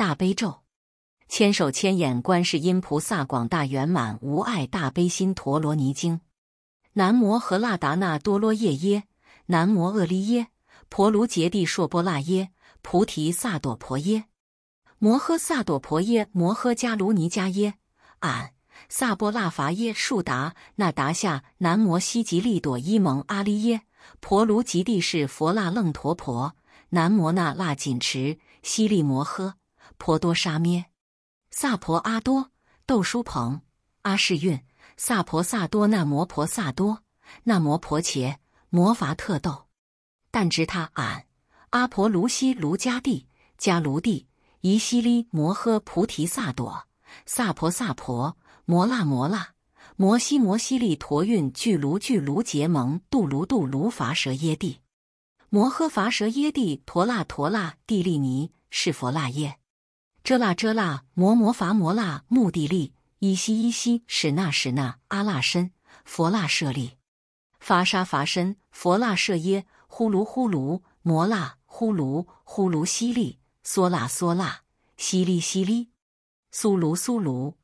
大悲咒，千手千眼观世音菩萨广大圆满无碍大悲心陀罗尼经，南摩何那达那多罗夜耶，南摩厄利耶，婆卢杰帝硕波那耶，菩提萨埵婆耶，摩诃萨埵婆耶，摩诃迦卢尼迦耶，俺萨波那伐耶树达那达夏，南摩悉吉利朵伊蒙阿利耶，婆卢吉帝是佛那楞陀婆，南摩那腊谨持悉利摩诃婆多沙咩，萨婆阿多窦书鹏阿世运，萨婆萨多那摩婆萨多那摩婆伽摩伐特斗，但直他俺阿婆卢悉卢迦帝迦卢帝夷悉利摩诃菩提萨埵萨婆萨婆摩那摩那摩悉摩悉利陀运俱卢俱卢结盟杜卢杜卢伐舍耶帝摩诃伐舍耶帝陀那陀那帝利尼是佛那耶遮那遮那摩摩伐摩那目的利依西依西史那史那阿那身佛那舍利伐沙伐身佛那舍耶呼卢呼卢摩那呼卢呼卢悉利娑那娑那悉利悉利苏卢苏卢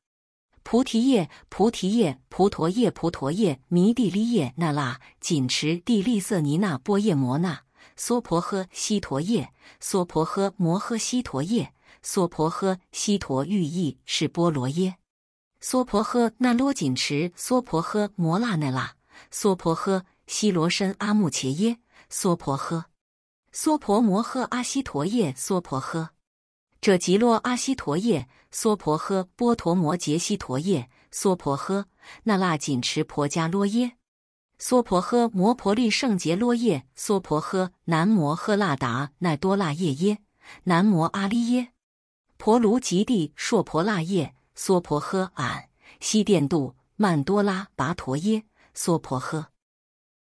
菩提叶菩提叶菩陀叶菩陀叶弥帝利叶那拉谨持帝利色尼那波叶摩那娑婆诃悉陀叶娑婆诃摩诃悉陀叶娑婆诃悉陀喻意是波罗耶娑婆诃那罗谨持娑婆诃摩那那拉娑婆诃悉罗身阿穆茄耶娑婆诃娑婆摩诃阿悉陀夜娑婆诃者吉洛阿悉陀夜娑婆诃波陀摩羯悉陀夜娑婆诃那腊谨持婆伽罗耶娑婆诃摩婆利圣杰罗耶娑婆诃南摩诃那达那多那夜耶南摩阿利耶婆卢吉帝硕婆那夜娑婆诃俺悉殿度曼多拉跋陀耶娑婆诃